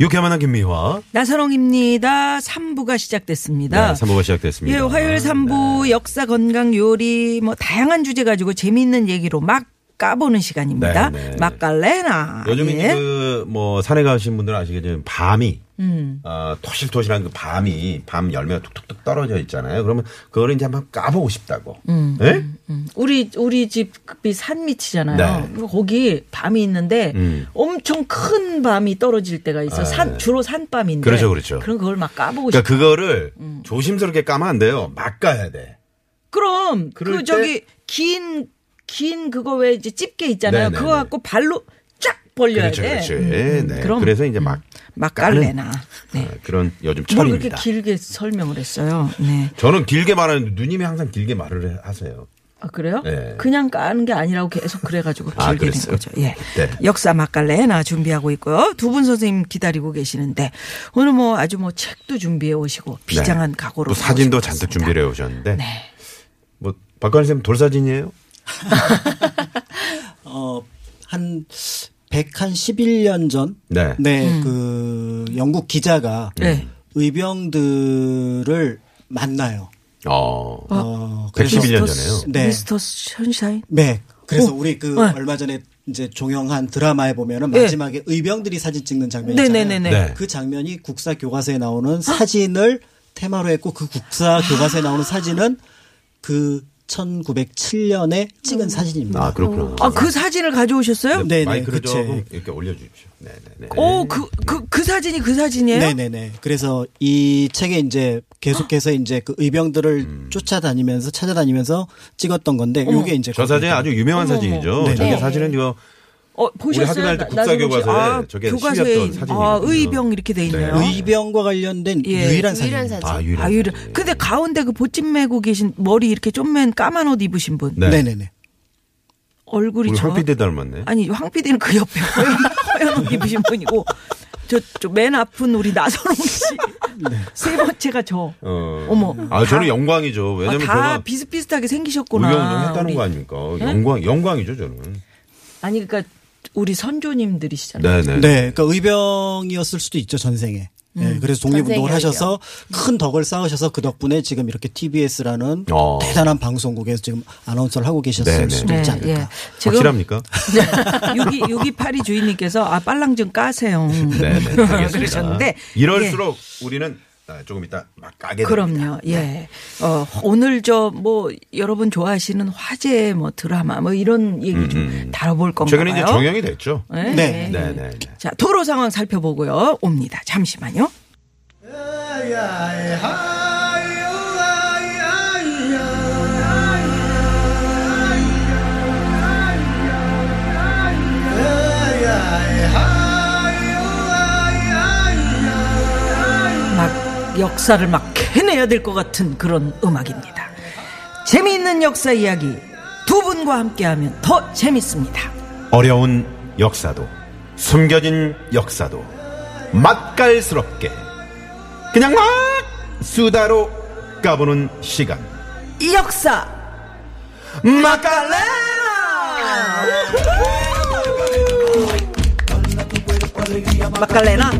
유쾌만한 김미화 나선홍입니다. 3부가 시작됐습니다. 네, 3부가 시작됐습니다. 예, 화요일 3부 네. 역사, 건강, 요리 뭐 다양한 주제 가지고 재미있는 얘기로 막 까보는 시간입니다. 네, 네. 막 깔레나. 요즘 예. 이제 뭐 산에 가신 분들은 아시겠지만 밤이 토실토실한 그 밤이 밤 열매가 툭툭툭 떨어져 있잖아요. 그러면 그걸 이제 한번 까보고 싶다고. 네? 우리 집이 산 밑이잖아요. 네. 거기 밤이 있는데 엄청 큰 밤이 떨어질 때가 있어. 아, 산 네. 주로 산밤인데. 그렇죠, 그렇죠. 그럼 그걸 막 까보고 싶다. 그러니까 그거를 조심스럽게 까면 안 돼요. 막 까야 돼. 그럼 그 저기 긴 그거 왜 이제 집게 있잖아요. 네네네. 그거 갖고 발로 쫙 벌려야 그렇죠, 돼. 그렇죠. 네. 그래서 이제 막 깔레나. 네. 아, 그런 요즘 철입니다. 그렇게 길게 설명을 했어요. 네. 저는 길게 말하는데 누님이 항상 길게 말을 하세요. 아, 그래요? 네. 그냥 까는 게 아니라고 계속 그래가지고 길게 아, 된 거죠. 예. 네. 역사 막 깔레나 준비하고 있고요. 두 분 선생님 기다리고 계시는데 오늘 뭐 아주 뭐 책도 준비해 오시고 비장한 네. 각오로 또 사진도 잔뜩 준비해 오셨는데. 네. 뭐 박광일 선생님 돌사진이에요? 한 111년 전, 네, 그 영국 기자가 네. 의병들을 만나요. 어, 111년 전에요. 네, 미스터 션샤인. 네, 그래서 오. 우리 그 네. 얼마 전에 이제 종영한 드라마에 보면은 마지막에 네. 의병들이 사진 찍는 장면이잖아요. 네. 네. 그 장면이 국사 교과서에 나오는 사진을 테마로 했고 그 국사 교과서에 나오는 사진은 그 1907년에 찍은 사진입니다. 아, 그렇구나. 아, 그 사진을 가져오셨어요? 네, 마이크를 조금 이렇게 올려주십시오. 네네네. 오, 그 사진이 그 사진이에요? 네네네. 그래서 이 책에 이제 계속해서 이제 그 의병들을 찾아다니면서 찍었던 건데, 요게 이제. 저 사진이 아주 유명한 사진이죠. 네. 저게 사진은 이거. 보셨어요? 학교 다닐 때 국사교과서에 저게 실렸던 사진이. 아, 의병 이렇게 돼 있네요. 네. 의병과 관련된 예. 유일한 사진. 유일한 사진. 근데 가운데 그 보찜 메고 계신 머리 이렇게 좀맨 까만 옷 입으신 분. 네. 네네네. 얼굴이 황 PD 닮았네. 아니, 황 PD는 그 옆에 허연 옷 입으신 분이고 저 맨 아픈 우리 나선홍 씨. 네. 세 번째가 저. 어머. 아, 저는 영광이죠. 왜냐면 다 비슷비슷하게 생기셨구나. 우영도 했다는 거 아닙니까? 네? 영광이죠, 저는. 아니, 그러니까 우리 선조님들이시잖아요. 네네. 네, 그러니까 의병이었을 수도 있죠 전생에. 네, 그래서 독립운동을 하셔서 큰 덕을 쌓으셔서 그 덕분에 지금 이렇게 TBS라는 대단한 방송국에서 지금 아나운서를 하고 계셨을 네네. 수도 있지 않을까. 네, 예. 확실합니까? 6282 주인님께서 아 빨랑 좀 까세요. 네, 그러셨는데 이럴수록 예. 우리는. 조금 이따 막 까게 됩니다. 그럼요. 예. 오늘 뭐 여러분 좋아하시는 화제 뭐 드라마 뭐 이런 얘기 좀 다뤄볼 건가요? 최근에 이제 종영이 됐죠. 네. 네. 네. 네. 자, 도로 상황 살펴보고요. 옵니다. 잠시만요. 역사를 막 해내야 될 것 같은 그런 음악입니다. 재미있는 역사 이야기 두 분과 함께하면 더 재밌습니다. 어려운 역사도 숨겨진 역사도 맛깔스럽게 그냥 막 수다로 까보는 시간 이 역사 막깔레나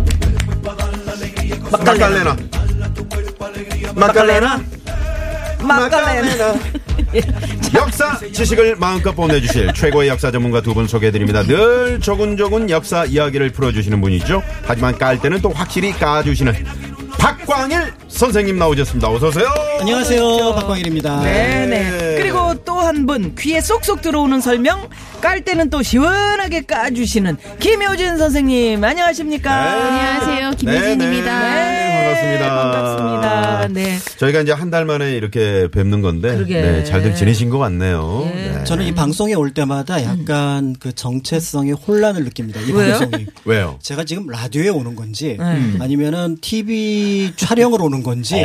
막깔레나 역사 지식을 마음껏 보내주실 최고의 역사 전문가 두 분 소개해드립니다. 늘 조근조근 역사 이야기를 풀어주시는 분이죠. 하지만 깔 때는 또 확실히 까주시는 박광일 선생님 나오셨습니다. 어서오세요. 안녕하세요. 박광일입니다. 네네. 그리고 또 한 분 귀에 쏙쏙 들어오는 설명 깔 때는 또 시원한 시원하게 까주시는 김효진 선생님, 안녕하십니까? 네. 안녕하세요, 김효진입니다. 네, 반갑습니다. 네. 저희가 이제 한 달 만에 이렇게 뵙는 건데, 네, 잘들 지내신 것 같네요. 네. 네. 저는 이 방송에 올 때마다 약간 그 정체성의 혼란을 느낍니다. 이 왜요? 방송이. 왜요? 제가 지금 라디오에 오는 건지, 아니면은 TV 촬영을 오는 건지,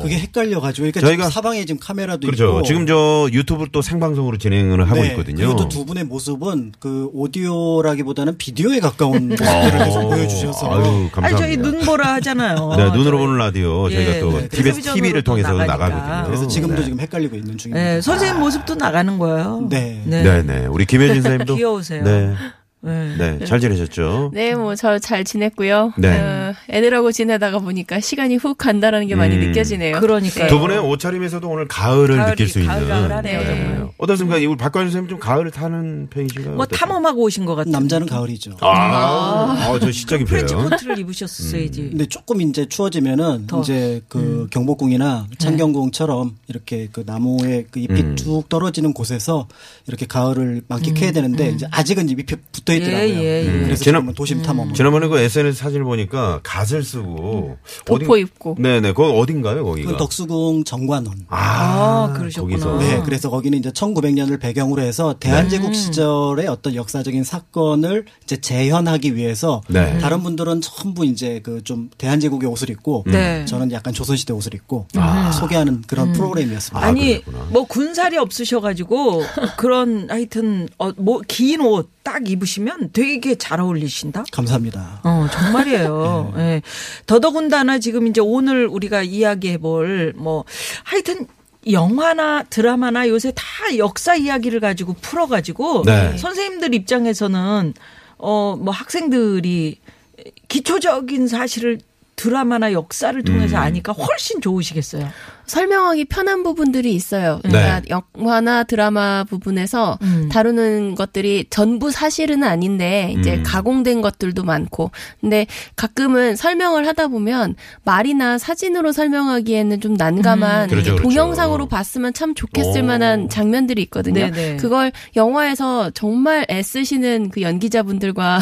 그게 헷갈려가지고, 그러니까 저희가 지금 사방에 지금 카메라도 그렇죠. 있고. 그렇죠. 지금 저 유튜브 또 생방송으로 진행을 하고 네. 있거든요. 그리고 또 두 분의 모습은 그 오디오라기보다는 비디오에 가까운 모습들을 계속 보여주셔서. 아유, 감사합니다. 아니, 저희 눈 보라 하잖아요. 네, 눈으로 보는 라디오 저희가 예, 또 네. TBS TV를 통해서 나가거든요. 그래서 지금도 네. 지금 헷갈리고 있는 중입니다. 네, 선생님 모습도 나가는 거예요. 네, 네, 네. 네. 우리 김효진 선생님도 귀여우세요. 네. 네, 잘 지내셨죠? 네, 뭐 저 잘 지냈고요. 네, 애들하고 지내다가 보니까 시간이 훅 간다라는 게 많이 느껴지네요. 그러니까요. 두 분의 옷차림에서도 오늘 가을을 느낄 수 있는. 가을하네요. 네. 네. 어떻습니까? 우리 박광일 선생님 좀 가을을 타는 편이신가요? 뭐 탐험하고 오신 것 같아요. 남자는 가을이죠. 저 시적인 편이에요. 프렌치 코트를 입으셨어야지. 근데 조금 이제 추워지면은 더. 이제 그 경복궁이나 창경궁처럼 이렇게 그 나무에 그 잎이 쭉 떨어지는 곳에서 이렇게 가을을 만끽해야 되는데 이제 아직은 잎이 붙어. 있더라고요. 예, 예, 예. 그래서 도심 탐험. 지난번에 그 SNS 사진을 보니까 갓을 쓰고 도포 입고. 네네. 그거 어딘가요 거기가? 그 덕수궁 정관원. 아 그러셨구나. 거기서. 네. 그래서 거기는 이제 1900년을 배경으로 해서 대한제국 시절의 어떤 역사적인 사건을 이제 재현하기 위해서 네. 다른 분들은 전부 이제 그 좀 대한제국의 옷을 입고 저는 약간 조선시대 옷을 입고 소개하는 그런 프로그램이었습니다. 아니 뭐 군살이 없으셔가지고 그런 하여튼 뭐 긴 옷 딱 입으시. 면 되게 잘 어울리신다. 감사합니다. 정말이에요. 네. 네. 더더군다나 지금 이제 오늘 우리가 이야기해볼 뭐 하여튼 영화나 드라마나 요새 다 역사 이야기를 가지고 풀어가지고 네. 선생님들 입장에서는 뭐 학생들이 기초적인 사실을 드라마나 역사를 통해서 아니까 훨씬 좋으시겠어요. 설명하기 편한 부분들이 있어요. 그러니까 네. 영화나 드라마 부분에서 다루는 것들이 전부 사실은 아닌데 이제 가공된 것들도 많고. 근데 가끔은 설명을 하다 보면 말이나 사진으로 설명하기에는 좀 난감한 그렇죠, 그렇죠. 동영상으로 봤으면 참 좋겠을 만한 장면들이 있거든요. 네네. 그걸 영화에서 정말 애쓰시는 그 연기자분들과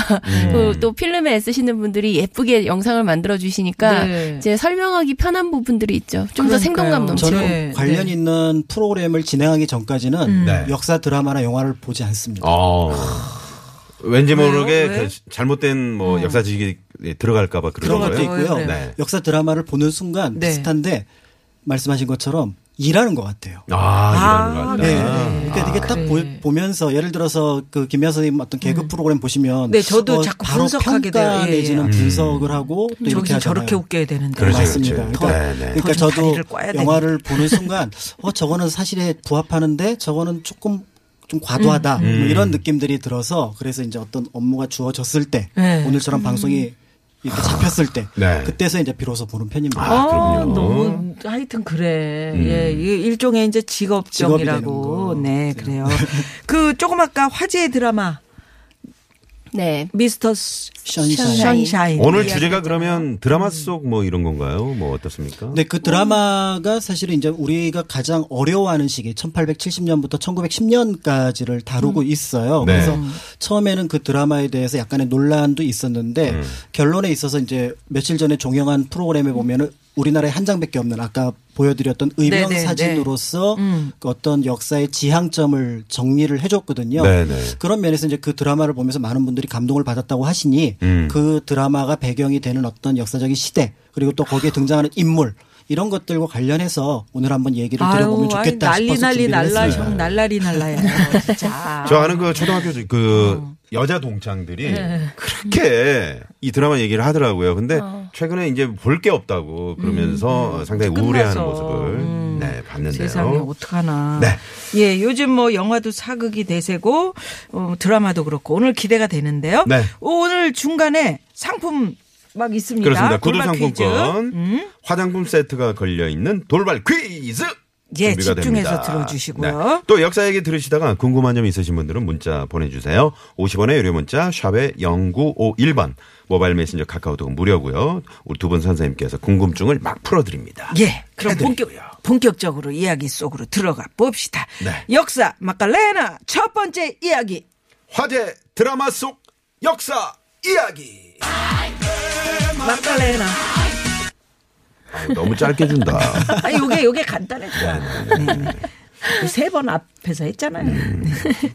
또 필름에 애쓰시는 분들이 예쁘게 영상을 만들어주시니까 네. 이제 설명하기 편한 부분들이 있죠. 좀 더 생동감 저는 네, 관련 네. 있는 프로그램을 진행하기 전까지는 네. 역사 드라마나 영화를 보지 않습니다. 왠지 모르게 왜? 잘못된 뭐 역사 지식이 들어갈까봐 그런 것도 있고요. 네. 역사 드라마를 보는 순간 네. 비슷한데 말씀하신 것처럼 일하는 것 같아요. 일하는 것 같다. 네. 그러니까 이게 딱 그래. 보면서 예를 들어서 그 김미아 선생님 어떤 개그 프로그램 보시면 네, 저도 자꾸 바로 분석하게 돼요. 예, 예. 내지는 분석을 하고 또 이렇게 하잖아요. 저렇게 웃겨야 되는데. 그렇죠, 맞습니다. 그렇죠. 그러니까, 네, 네. 그러니까 저도 영화를 보는 순간 저거는 사실에 부합하는데 저거는 조금 좀 과도하다. 뭐 이런 느낌들이 들어서 그래서 이제 어떤 업무가 주어졌을 때 네. 오늘처럼 방송이 이렇게 잡혔을 때 네. 그때서 이제 비로소 보는 편입니다. 그럼요. 너무 하여튼 그래. 예, 일종의 이제 직업병이라고. 네, 그래요. 그 조금 아까 화제의 드라마. 네, 미스터 션샤인. 오늘 주제가 그러면 드라마 속 뭐 이런 건가요? 뭐 어떻습니까? 네, 그 드라마가 사실은 이제 우리가 가장 어려워하는 시기 1870년부터 1910년까지를 다루고 있어요. 네. 그래서 처음에는 그 드라마에 대해서 약간의 논란도 있었는데 결론에 있어서 이제 며칠 전에 종영한 프로그램에 보면은 우리나라에 한 장밖에 없는 아까 보여드렸던 의병 네네, 사진으로서 그 어떤 역사의 지향점을 정리를 해줬거든요. 네네. 그런 면에서 이제 그 드라마를 보면서 많은 분들이 감동을 받았다고 하시니 그 드라마가 배경이 되는 어떤 역사적인 시대 그리고 또 거기에 등장하는 인물 이런 것들과 관련해서 오늘 한번 얘기를 들어보면 좋겠다 싶어서 날라리 날라야. 진짜. 저 아는 그 초등학교 그 여자 동창들이 그렇게 이 드라마 얘기를 하더라고요. 근데 최근에 이제 볼 게 없다고 그러면서 상당히 우울해하는 모습을 네, 봤는데요. 세상에 어떡하나. 네. 예, 요즘 뭐 영화도 사극이 대세고 드라마도 그렇고 오늘 기대가 되는데요. 네. 오늘 중간에 상품 막 있습니다. 그렇습니다. 구두 상품권, 화장품 세트가 걸려 있는 돌발 퀴즈. 예, 준비가 집중해서 됩니다. 들어주시고요. 네. 또 역사 얘기 들으시다가 궁금한 점 있으신 분들은 문자 보내주세요. 50원의 유료 문자 샵에 0951번 모바일 메신저 카카오톡 무료고요. 우리 두 분 선생님께서 궁금증을 막 풀어드립니다. 예, 그럼 본격적으로 이야기 속으로 들어가 봅시다. 네. 역사 막깔레나 첫 번째 이야기. 화제 드라마 속 역사 이야기. 막깔레나. 너무 짧게 준다. 아니, 요게 간단했죠. 세 번 앞에서 했잖아요.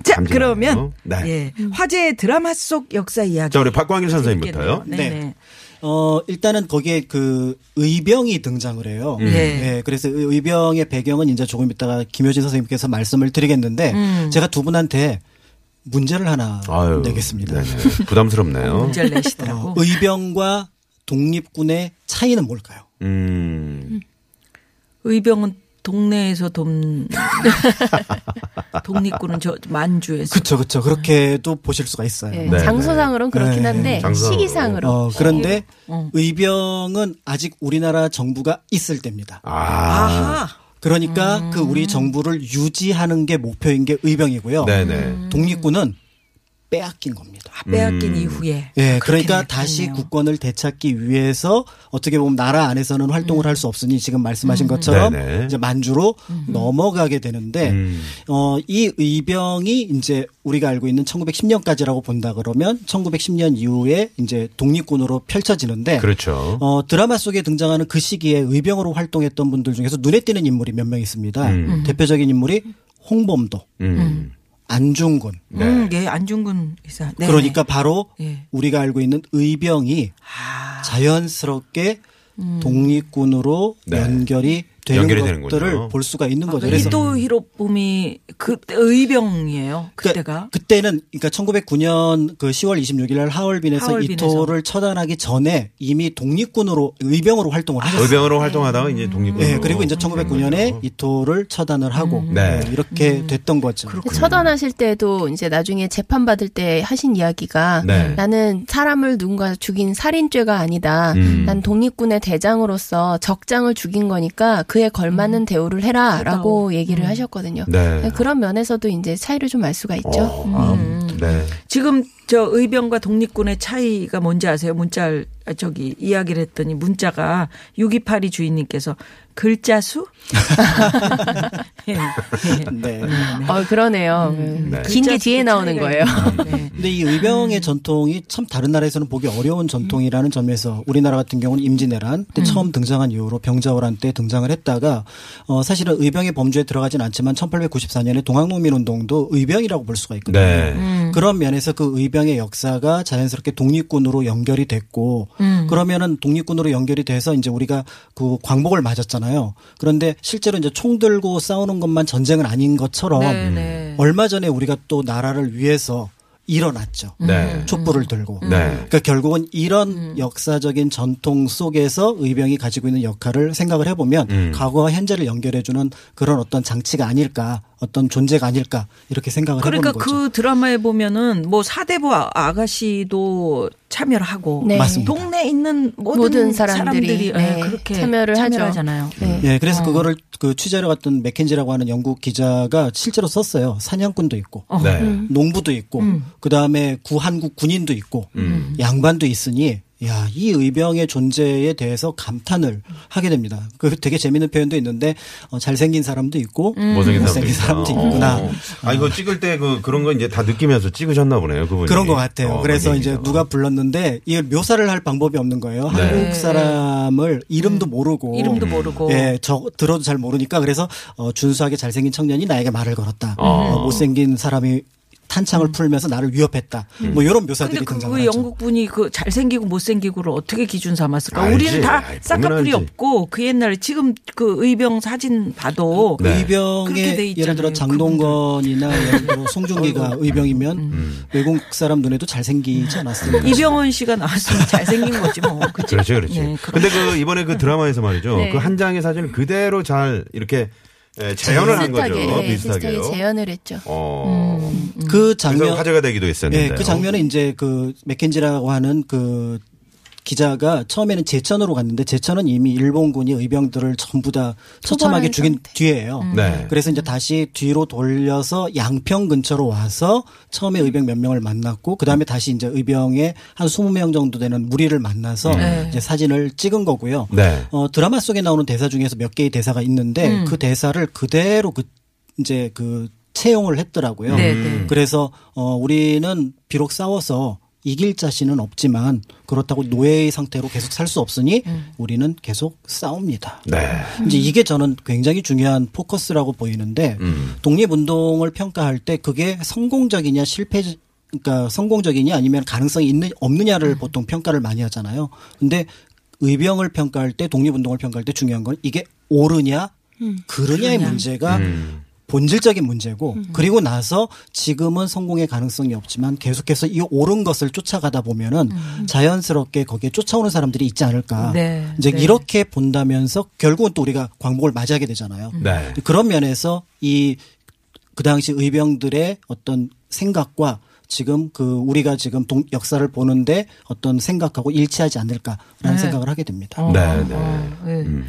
자, 그러면 네. 예, 화제의 드라마 속 역사 이야기. 자, 우리 박광일 선생님부터요. 네. 일단은 거기에 그 의병이 등장을 해요. 네, 그래서 의병의 배경은 이제 조금 있다가 김효진 선생님께서 말씀을 드리겠는데 제가 두 분한테 문제를 하나 내겠습니다. 네네. 부담스럽네요. 문제를 내시더라고. 의병과 독립군의 차이는 뭘까요? 의병은 동네에서 독립군은 저 만주에서. 그렇죠. 그렇게도 보실 수가 있어요. 네. 네. 장소상으로는 그렇긴 한데 시기상으로. 그런데 의병은 아직 우리나라 정부가 있을 때입니다. 아하. 그러니까 그 우리 정부를 유지하는 게 목표인 게 의병이고요. 네네. 독립군은 빼앗긴 겁니다. 빼앗긴 이후에. 네, 그러니까 됐군요. 다시 국권을 되찾기 위해서 어떻게 보면 나라 안에서는 활동을 할 수 없으니 지금 말씀하신 것처럼 이제 만주로 넘어가게 되는데 이 의병이 이제 우리가 알고 있는 1910년까지라고 본다 그러면 1910년 이후에 이제 독립군으로 펼쳐지는데 그렇죠. 드라마 속에 등장하는 그 시기에 의병으로 활동했던 분들 중에서 눈에 띄는 인물이 몇 명 있습니다. 대표적인 인물이 홍범도. 안중근. 네, 안중근 의사. 네. 그러니까 바로 우리가 알고 있는 의병이 자연스럽게 독립군으로 연결이 되는 것들을 되는군요. 볼 수가 있는 거죠. 그래서 이토 히로부미 그 의병이에요. 그때가. 그때는 그러니까 1909년 그 10월 26일 날 하얼빈에서 이토를 처단하기 전에 이미 독립군으로 의병으로 활동을 하셨어요. 의병으로 활동하다가 이제 독립군으로. 네, 그리고 이제 1909년에 이토를 처단을 하고 이렇게 됐던 거죠. 처단하실 때도 이제 나중에 재판 받을 때 하신 이야기가 나는 사람을 누군가 죽인 살인죄가 아니다. 난 독립군의 대장으로서 적장을 죽인 거니까 그에 걸맞는 대우를 해라라고 얘기를 하셨거든요. 네. 그런 면에서도 이제 차이를 좀 알 수가 있죠. 네. 지금 저 의병과 독립군의 차이가 뭔지 아세요? 저기 이야기를 했더니 문자가 6282 주인님께서 글자 수? 그러네요. 긴 게 뒤에 나오는 거예요. 근데 이 의병의 전통이 참 다른 나라에서는 보기 어려운 전통이라는 점에서 우리나라 같은 경우는 임진왜란 때 처음 등장한 이후로 병자호란 때 등장을 했다가 사실은 의병의 범주에 들어가진 않지만 1894년에 동학농민운동도 의병이라고 볼 수가 있거든요. 네. 그런 면에서 그 의병의 역사가 자연스럽게 독립군으로 연결이 됐고 그러면은 독립군으로 연결이 돼서 이제 우리가 그 광복을 맞았잖아요. 그런데 실제로 이제 총 들고 싸우는 것만 전쟁은 아닌 것처럼 얼마 전에 우리가 또 나라를 위해서 일어났죠. 촛불을 들고. 그러니까 결국은 이런 역사적인 전통 속에서 의병이 가지고 있는 역할을 생각을 해보면 과거와 현재를 연결해주는 그런 어떤 장치가 아닐까, 어떤 존재가 아닐까 이렇게 생각을 해보는 거죠. 그러니까 그 드라마에 보면은 뭐 사대부 아가씨도 참여를 하고 동네에 있는 모든 사람들이 그렇게 참여를 하잖아요. 그래서 그거를 그 취재를 갔던 맥켄지라고 하는 영국 기자가 실제로 썼어요. 사냥꾼도 있고 농부도 있고 그다음에 구한국 군인도 있고 양반도 있으니 야, 이 의병의 존재에 대해서 감탄을 하게 됩니다. 그 되게 재미있는 표현도 있는데 잘생긴 사람도 있고 못생긴 사람도 있구나. 아, 이거 찍을 때 그런 거 이제 다 느끼면서 찍으셨나 보네요, 그분이. 그런 것 같아요. 그래서 이제 누가 불렀는데 이걸 묘사를 할 방법이 없는 거예요. 한국 사람을 이름도 모르고, 들어도 잘 모르니까 그래서 준수하게 잘생긴 청년이 나에게 말을 걸었다. 못생긴 사람이 탄창을 풀면서 나를 위협했다. 뭐 이런 묘사들이 등장하죠. 근데 그 영국분이 그 잘생기고 못생기고를 어떻게 기준 삼았을까? 알지. 우리는 다 쌍꺼풀이 없고 그 옛날에 지금 그 의병 사진 봐도 의병에 예를 들어 장동건이나 예를 들어 송중기가 의병이면 외국 사람 눈에도 잘생기지 않았을까? 이병헌 씨가 나왔으면 잘생긴 거지 뭐. 그렇지. 네, 근데 그 이번에 그 드라마에서 말이죠. 네. 그 한 장의 사진을 그대로 잘 이렇게 재현을 한 거죠. 비슷하게 재현을 했죠. 그 장면 화제가 되기도 했었는데. 네, 그 장면은 이제 그 맥켄지라고 하는 그 기자가 처음에는 제천으로 갔는데 제천은 이미 일본군이 의병들을 전부 다 처참하게 죽인 뒤에요. 그래서 이제 다시 뒤로 돌려서 양평 근처로 와서 처음에 의병 몇 명을 만났고 그다음에 다시 이제 의병의 한 20명 정도 되는 무리를 만나서 이제 사진을 찍은 거고요. 드라마 속에 나오는 대사 중에서 몇 개의 대사가 있는데 그 대사를 그대로 이제 채용을 했더라고요. 그래서 우리는 비록 싸워서 이길 자신은 없지만 그렇다고 노예의 상태로 계속 살 수 없으니 우리는 계속 싸웁니다. 네. 이제 이게 저는 굉장히 중요한 포커스라고 보이는데 독립운동을 평가할 때 그게 성공적이냐 그러니까 성공적이냐 아니면 가능성이 없느냐를 보통 평가를 많이 하잖아요. 근데 의병을 평가할 때 독립운동을 평가할 때 중요한 건 이게 옳으냐 그러냐의 문제가 본질적인 문제고 그리고 나서 지금은 성공의 가능성이 없지만 계속해서 이 옳은 것을 쫓아가다 보면은 자연스럽게 거기에 쫓아오는 사람들이 있지 않을까. 네. 이제 이렇게 본다면서 결국은 또 우리가 광복을 맞이하게 되잖아요. 네. 그런 면에서 그 당시 의병들의 어떤 생각과 지금 우리가 지금 역사를 보는데 어떤 생각하고 일치하지 않을까라는 생각을 하게 됩니다. 그러니까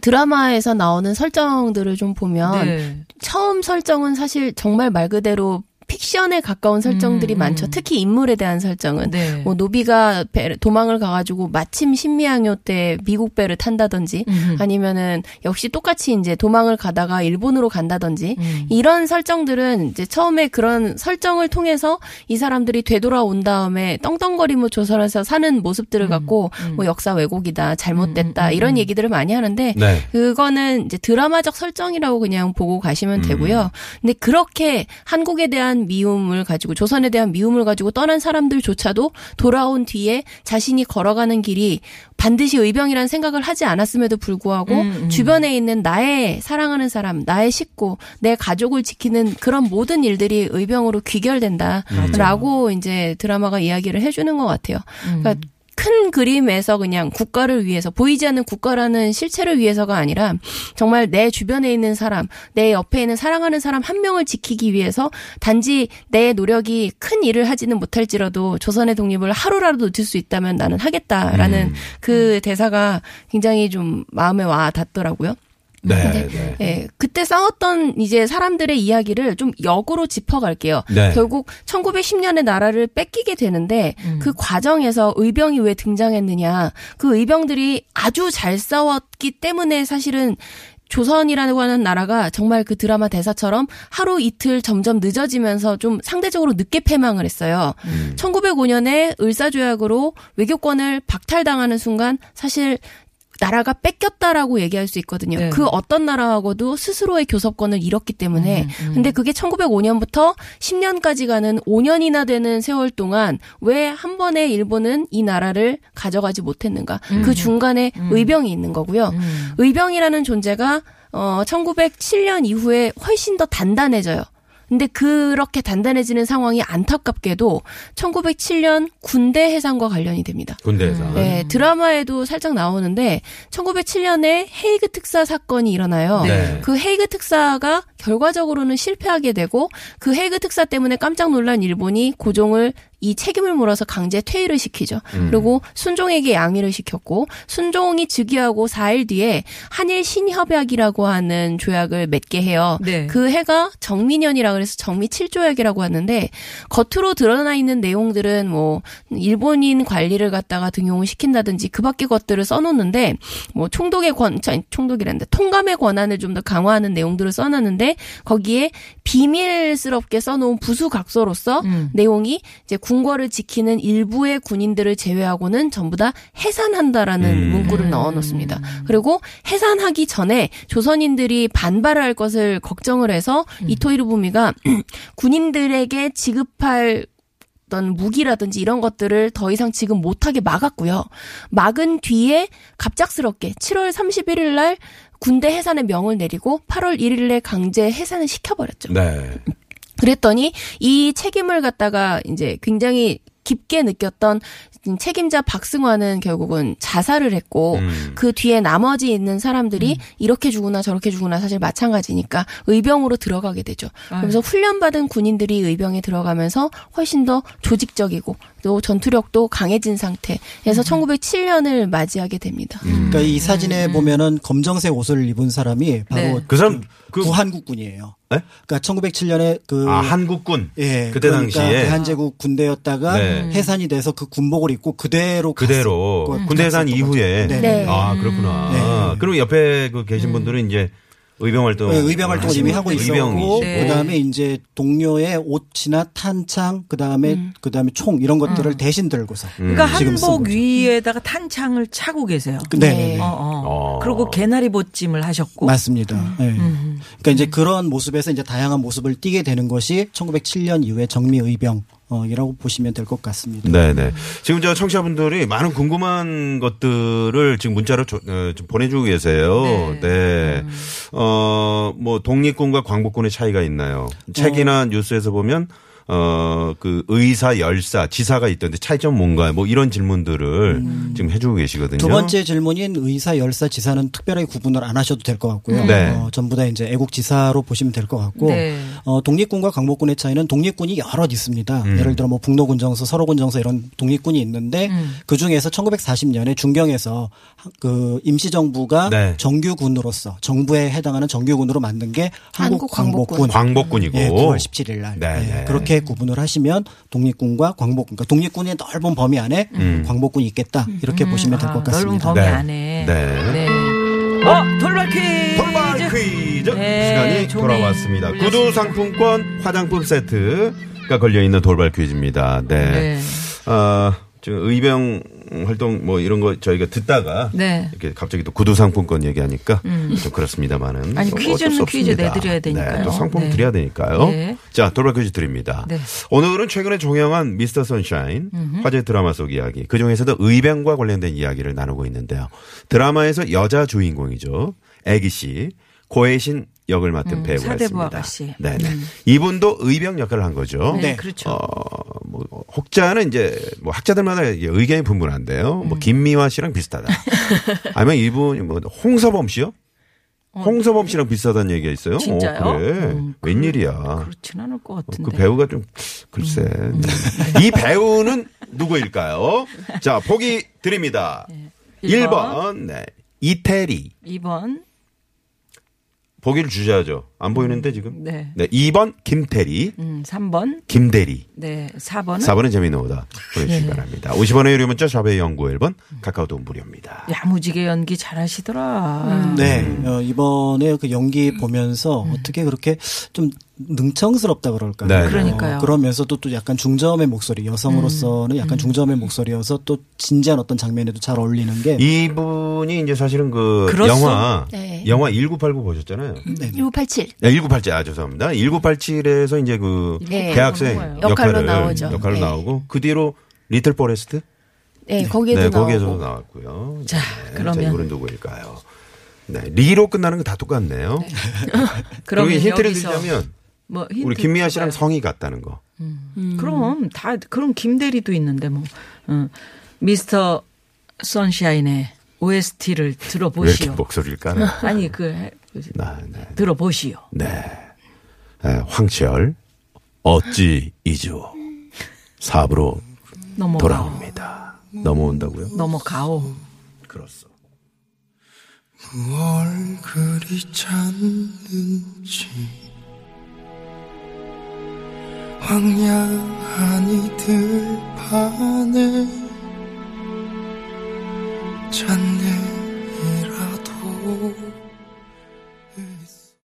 드라마에서 나오는 설정들을 좀 보면 처음 설정은 사실 정말 말 그대로 픽션에 가까운 설정들이 많죠. 특히 인물에 대한 설정은 뭐 노비가 도망을 가가지고 마침 신미양요 때 미국 배를 탄다든지 아니면은 역시 똑같이 이제 도망을 가다가 일본으로 간다든지 이런 설정들은 이제 처음에 그런 설정을 통해서 이 사람들이 되돌아온 다음에 떵떵거리며 조선에서 사는 모습들을 갖고 뭐 역사 왜곡이다, 잘못됐다 이런 얘기들을 많이 하는데 그거는 이제 드라마적 설정이라고 그냥 보고 가시면 되고요. 근데 그렇게 한국에 대한 미움을 가지고 조선에 대한 미움을 가지고 떠난 사람들조차도 돌아온 뒤에 자신이 걸어가는 길이 반드시 의병이라는 생각을 하지 않았음에도 불구하고 주변에 있는 나의 사랑하는 사람, 나의 식구, 내 가족을 지키는 그런 모든 일들이 의병으로 귀결된다라고 이제 드라마가 이야기를 해주는 것 같아요. 그러니까 큰 그림에서 그냥 국가를 위해서 보이지 않는 국가라는 실체를 위해서가 아니라 정말 내 주변에 있는 사람, 내 옆에 있는 사랑하는 사람 한 명을 지키기 위해서 단지 내 노력이 큰 일을 하지는 못할지라도 조선의 독립을 하루라도 놓칠 수 있다면 나는 하겠다라는 그 대사가 굉장히 좀 마음에 와 닿더라고요. 예, 그때 싸웠던 이제 사람들의 이야기를 좀 역으로 짚어갈게요. 결국 1910년에 나라를 뺏기게 되는데 그 과정에서 의병이 왜 등장했느냐. 그 의병들이 아주 잘 싸웠기 때문에 사실은 조선이라고 하는 나라가 정말 그 드라마 대사처럼 하루 이틀 점점 늦어지면서 좀 상대적으로 늦게 패망을 했어요. 1905년에 을사조약으로 외교권을 박탈당하는 순간 사실 나라가 뺏겼다라고 얘기할 수 있거든요. 그 어떤 나라하고도 스스로의 교섭권을 잃었기 때문에. 근데 그게 1905년부터 10년까지 가는 5년이나 되는 세월 동안 왜 한 번에 일본은 이 나라를 가져가지 못했는가. 그 중간에 의병이 있는 거고요. 의병이라는 존재가 1907년 이후에 훨씬 더 단단해져요. 근데 그렇게 단단해지는 상황이 안타깝게도 1907년 군대 해상과 관련이 됩니다. 군대 해상. 네, 드라마에도 살짝 나오는데 1907년에 헤이그 특사 사건이 일어나요. 그 헤이그 특사가 결과적으로는 실패하게 되고 그 헤이그 특사 때문에 깜짝 놀란 일본이 고종을 이 책임을 물어서 강제 퇴위를 시키죠. 그리고 순종에게 양위를 시켰고 순종이 즉위하고 4일 뒤에 한일 신협약이라고 하는 조약을 맺게 해요. 그 해가 정미년이라고 해서 정미 7조약이라고 하는데 겉으로 드러나 있는 내용들은 뭐 일본인 관리를 갖다가 등용을 시킨다든지 그 밖의 것들을 써놓는데 뭐 총독이란데 통감의 권한을 좀 더 강화하는 내용들을 써놨는데 거기에 비밀스럽게 써놓은 부수각서로서 내용이 이제 궁궐을 지키는 일부의 군인들을 제외하고는 전부 다 해산한다라는 문구를 넣어놓습니다. 그리고 해산하기 전에 조선인들이 반발을 할 것을 걱정을 해서 이토 히로부미가 군인들에게 지급할 어떤 무기라든지 이런 것들을 더 이상 지금 못하게 막았고요. 막은 뒤에 갑작스럽게 7월 31일 날 군대 해산의 명을 내리고 8월 1일에 강제 해산을 시켜버렸죠. 그랬더니 이 책임을 갖다가 이제 굉장히 깊게 느꼈던 책임자 박승화는 결국은 자살을 했고 그 뒤에 나머지 있는 사람들이 이렇게 죽으나 저렇게 죽으나 사실 마찬가지니까 의병으로 들어가게 되죠. 그래서 훈련받은 군인들이 의병에 들어가면서 훨씬 더 조직적이고 또 전투력도 강해진 상태에서 1907년을 맞이하게 됩니다. 그러니까 이 사진에 보면은 검정색 옷을 입은 사람이 바로 그 사람 구한국군이에요. 그러니까 1907년에 한국군 그때 그러니까 당시에 대한제국 군대였다가 해산이 돼서 그 군복을 입고 그대로 군대 해산 이후에 아 그렇구나. 그리고 옆에 계신 분들은 이제 의병활동. 네, 의병활동을 이미 하고 있었고 네. 그다음에 이제 동료의 옷이나 탄창 그다음에 총 이런 것들을 대신 들고서. 그러니까 한복 위에다가 탄창을 차고 계세요. 네. 네. 그리고 개나리 보찜을 하셨고. 맞습니다. 네. 그러니까 이제 그런 모습에서 이제 다양한 모습을 띠게 되는 것이 1907년 이후에 정미의병. 이라고 보시면 될 것 같습니다. 네네. 지금 저 청취자분들이 많은 궁금한 것들을 지금 문자로 좀 보내주고 계세요. 네. 네. 뭐 독립군과 광복군의 차이가 있나요? 책이나 뉴스에서 보면 그 의사, 열사, 지사가 있던데 차이점 뭔가요? 뭐 이런 질문들을 지금 해주고 계시거든요. 두 번째 질문인 의사, 열사, 지사는 특별하게 구분을 안 하셔도 될 것 같고요. 네. 전부 다 이제 애국지사로 보시면 될 것 같고 네. 독립군과 광복군의 차이는 독립군이 여럿 있습니다. 예를 들어 뭐 북로군정서, 서로군정서 이런 독립군이 있는데 그 중에서 1940년에 중경에서 그 임시정부가 네. 정규군으로서 정부에 해당하는 정규군으로 만든 게 한국 광복군. 광복군이고 네, 9월 17일 날 네. 네. 그렇게 구분을 하시면 독립군과 광복군, 그러니까 독립군의 넓은 범위 안에 광복군이 있겠다 이렇게 보시면 될 것 같습니다. 넓은 범위 네. 안에. 네. 네. 돌발 퀴즈. 네. 시간이 돌아왔습니다. 구두 상품권, 화장품 세트가 걸려 있는 돌발 퀴즈입니다. 네. 네. 지금 의병 활동 뭐 이런 거 저희가 듣다가 네. 이렇게 갑자기 또 구두 상품권 얘기하니까 좀 그렇습니다만은 아니 퀴즈는 퀴즈 내드려야 되니까요. 네, 또 상품 네. 드려야 되니까요. 네. 자 돌발 퀴즈 드립니다. 네. 오늘은 최근에 종영한 미스터 션샤인 화제 드라마 속 이야기 그 중에서도 의병과 관련된 이야기를 나누고 있는데요. 드라마에서 여자 주인공이죠. 애기 씨 고혜신 역을 맡은 배우가 있습니다. 네, 이분도 의병 역할을 한 거죠. 네, 그렇죠. 뭐 혹자는 이제 뭐 학자들마다 의견이 분분한데요. 뭐 김미화 씨랑 비슷하다. 아니면 이분 뭐 홍서범 씨요? 홍서범 씨랑 비슷하다는 얘기가 있어요. 진짜요? 그래. 웬일이야? 그렇진 않을 것 같은데. 그 배우가 좀 글쎄. 이 배우는 누구일까요? 자, 보기 드립니다. 네. 1번 네. 이태리. 2번. 보기를 주셔야죠. 안 보이는데 지금. 네. 네. 2번 김태리. 3번. 김대리. 네. 4번은. 4번은 재미있는 오다. 보내주시기 네. 바랍니다. 50원의 유료 문자 샵의 연구 1번 카카오톡 무료입니다. 야무지게 연기 잘하시더라. 네. 이번에 그 연기 보면서 어떻게 그렇게 좀 능청스럽다 그럴까요. 네. 그러니까요. 그러면서도 또 약간 중저음의 목소리 여성으로서는 약간 중저음의 목소리여서 또 진지한 어떤 장면에도 잘 어울리는 게 이분이 이제 사실은 그 영화 1989 보셨잖아요. 1987. 네, 1987. 아 죄송합니다. 1987에서 이제 그 네, 대학생 역할로 나오죠. 역할로 네. 나오고 그 뒤로 리틀 포레스트. 네, 네. 거기에도 네, 나오고. 거기에서 나왔고요. 자 네. 그러면 이분은 누구일까요? 네, 리로 끝나는 거 다 똑같네요. 네. 그럼 힌트를 드리자면. 뭐 우리 김미아 씨랑 성이 같다는 거. 그럼 다 그럼 김대리도 있는데 뭐 미스터 선샤인의 OST를 들어보시오. 왜 이렇게 목소리일까요? 아니 그 네. 들어보시오. 네, 네. 황치열 어찌 이주 4부로 돌아옵니다. 넘어온다고요? 넘어가오. 그렇소. 무얼 그리 찾는지. 황량한 이들 밤에 잔내이라도